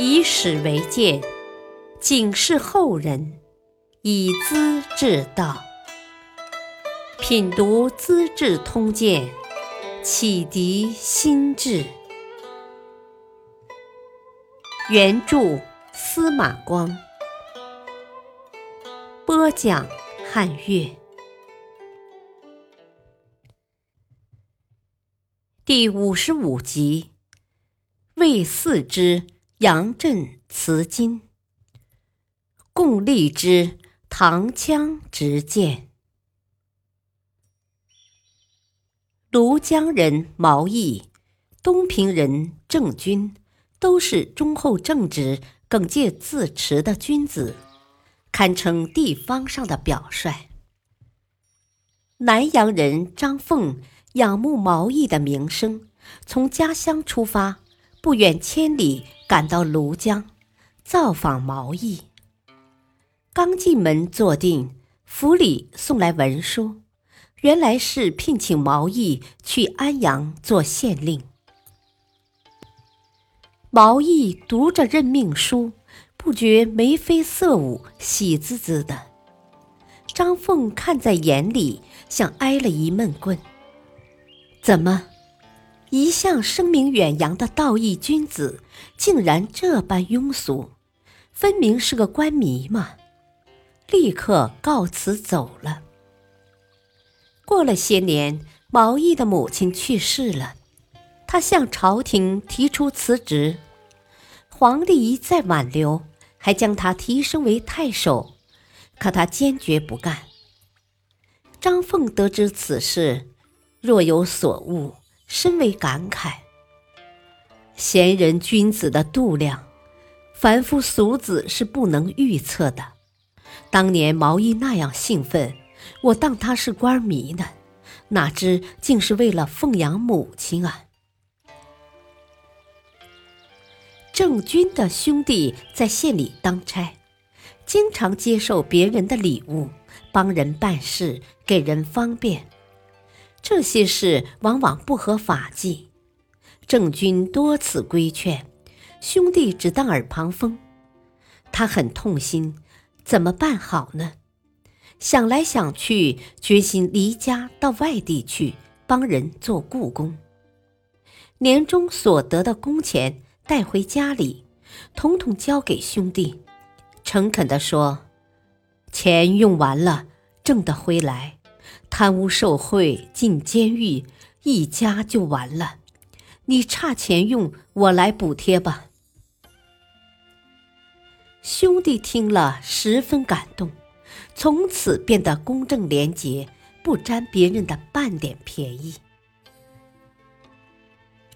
以史为鉴，警示后人，以资治道。品读《资治通鉴》，启迪心智。原著司马光，播讲汉乐。第55集，魏嗣之杨震辞金，共立之唐羌执剑。庐江人毛毅，东平人郑君，都是忠厚正直、耿介自持的君子，堪称地方上的表率。南阳人张凤仰慕毛毅的名声，从家乡出发，不远千里赶到庐江，造访毛毅。刚进门坐定，府里送来文书，原来是聘请毛毅去安阳做县令。毛毅读着任命书，不觉眉飞色舞，喜滋滋的。张凤看在眼里，像挨了一闷棍。怎么，一向声名远扬的道义君子，竟然这般庸俗，分明是个官迷嘛！立刻告辞走了。过了些年，毛毅的母亲去世了，他向朝廷提出辞职，皇帝一再挽留，还将他提升为太守，可他坚决不干。张凤得知此事，若有所悟，深为感慨。贤人君子的度量，凡夫俗子是不能预测的。当年毛毅那样兴奋，我当他是官迷呢，哪知竟是为了奉养母亲啊！郑君的兄弟在县里当差，经常接受别人的礼物，帮人办事，给人方便。这些事往往不合法纪，郑君多次规劝，兄弟只当耳旁风。他很痛心，怎么办好呢？想来想去，决心离家到外地去帮人做雇工，年终所得的工钱带回家里，统统交给兄弟，诚恳地说：钱用完了，挣得回来，贪污受贿进监狱，一家就完了。你差钱用，我来补贴吧。兄弟听了十分感动，从此变得公正廉洁，不占别人的半点便宜。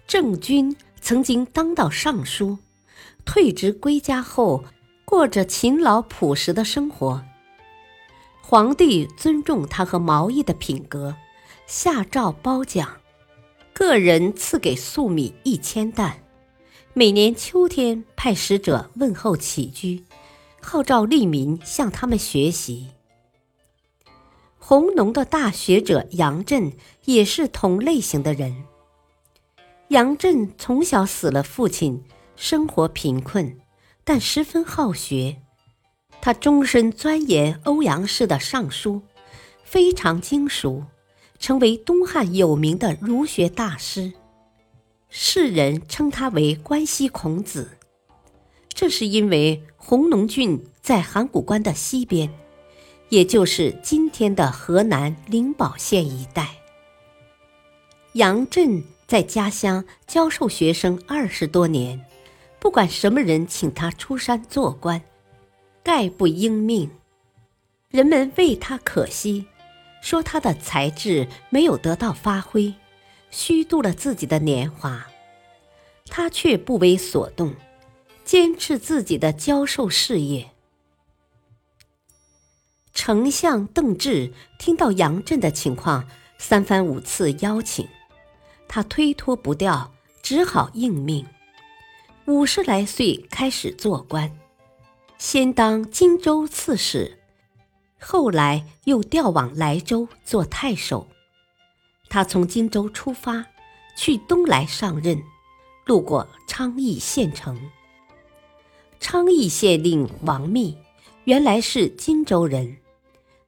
郑君曾经当到尚书，退职归家后，过着勤劳朴实的生活。皇帝尊重他和毛毅的品格，下诏褒奖，个人赐给粟米1000担，每年秋天派使者问候起居，号召吏民向他们学习。弘农的大学者杨震也是同类型的人。杨震从小死了父亲，生活贫困，但十分好学。他终身钻研欧阳氏的尚书，非常精熟，成为东汉有名的儒学大师。世人称他为关西孔子，这是因为弘农郡在函谷关的西边，也就是今天的河南灵宝县一带。杨震在家乡教授学生20多年，不管什么人请他出山做官，概不应命。人们为他可惜，说他的才智没有得到发挥，虚度了自己的年华。他却不为所动，坚持自己的教授事业。丞相邓骘听到杨震的情况，三番五次邀请，他推脱不掉，只好应命。50来岁开始做官，先当荆州刺史，后来又调往莱州做太守。他从荆州出发，去东莱上任，路过昌邑县城。昌邑县令王密原来是荆州人，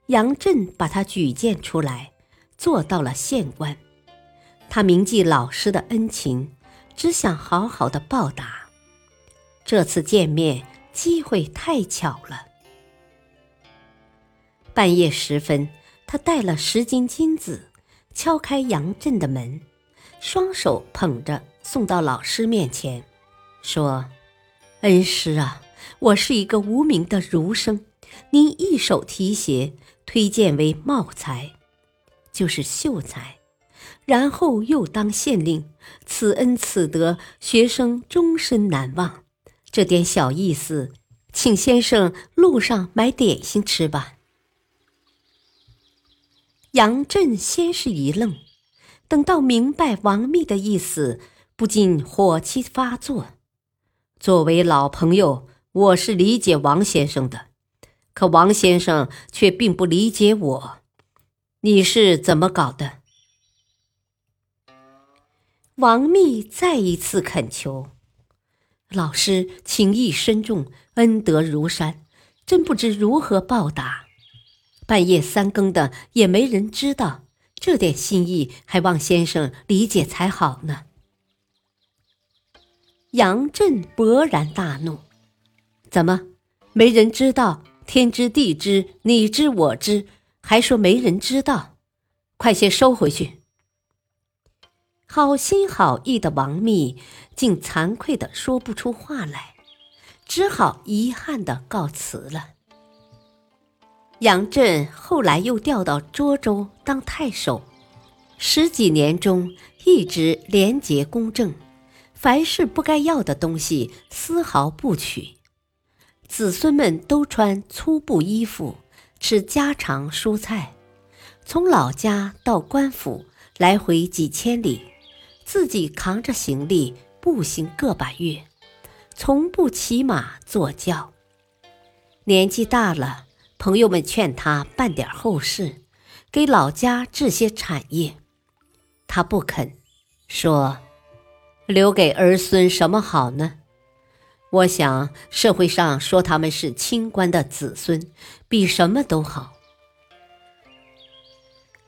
杨震把他举荐出来，做到了县官。他铭记老师的恩情，只想好好的报答。这次见面机会太巧了。半夜时分，他带了10斤金子，敲开杨震的门，双手捧着送到老师面前，说：“恩师啊，我是一个无名的儒生，您一手提携，推荐为茂才，就是秀才，然后又当县令，此恩此德，学生终身难忘。这点小意思，请先生路上买点心吃吧。”杨震先是一愣，等到明白王密的意思，不禁火气发作。作为老朋友，我是理解王先生的，可王先生却并不理解我，你是怎么搞的？王密再一次恳求：“老师情义深重，恩德如山，真不知如何报答。半夜3更的也没人知道，这点心意还望先生理解才好呢。”杨震勃然大怒：“怎么没人知道？天知地知，你知我知，还说没人知道？快些收回去！”好心好意的王密竟惭愧地说不出话来，只好遗憾地告辞了。杨震后来又调到涿州当太守，10几年中一直廉洁公正，凡是不该要的东西丝毫不取。子孙们都穿粗布衣服，吃家常蔬菜，从老家到官府来回几千里，自己扛着行李步行个把月，从不骑马坐轿。年纪大了，朋友们劝他办点后事，给老家置些产业，他不肯，说：“留给儿孙什么好呢？我想社会上说他们是清官的子孙，比什么都好。”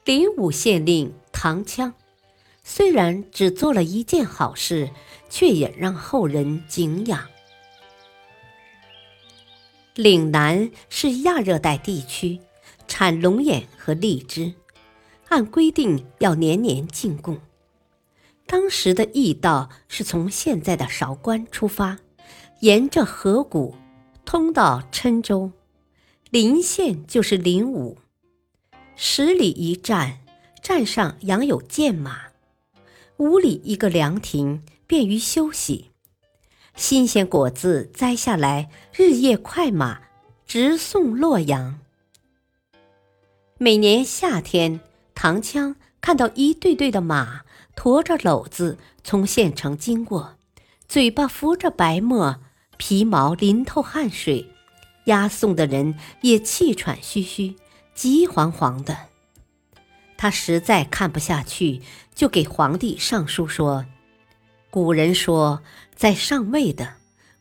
临武县令唐羌虽然只做了一件好事，却也让后人敬仰。岭南是亚热带地区，产龙眼和荔枝，按规定要年年进贡。当时的驿道是从现在的韶关出发，沿着河谷通到郴州，临县就是临武。10里一站，站上养有箭马，5里一个凉亭，便于休息。新鲜果子摘下来，日夜快马直送洛阳。每年夏天，唐羌看到一对对的马驮着篓子从县城经过，嘴巴浮着白沫，皮毛淋透汗水，押送的人也气喘吁吁，急惶惶的。他实在看不下去，就给皇帝上书说：“古人说，在上位的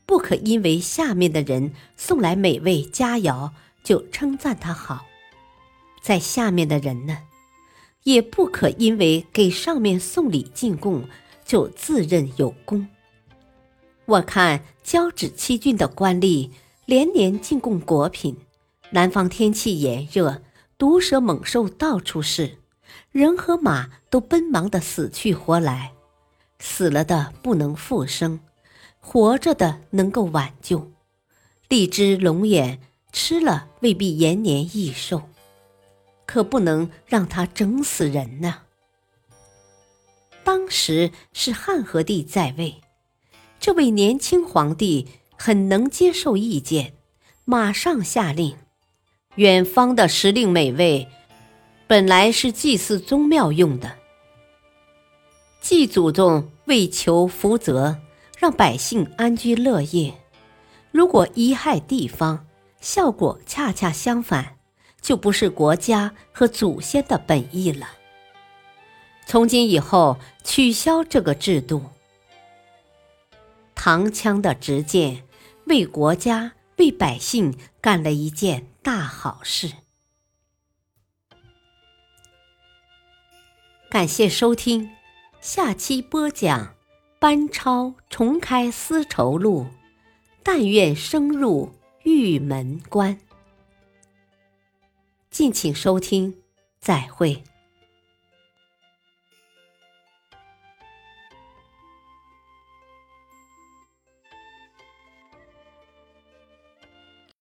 不可因为下面的人送来美味佳肴就称赞他好，在下面的人呢，也不可因为给上面送礼进贡就自认有功。我看交趾7郡的官吏连年进贡果品，南方天气炎热，毒蛇猛兽到处是，人和马都奔忙地死去活来，死了的不能复生，活着的能够挽救。荔枝龙眼吃了未必延年益寿，可不能让它整死人呢。”当时是汉和帝在位，这位年轻皇帝很能接受意见，马上下令：“远方的时令美味本来是祭祀宗庙用的，祭祖宗为求福泽，让百姓安居乐业。如果贻害地方，效果恰恰相反，就不是国家和祖先的本意了。从今以后，取消这个制度。”唐羌的执剑为国家、为百姓干了一件大好事。感谢收听，下期播讲班超重开丝绸路，但愿升入玉门关。敬请收听，再会。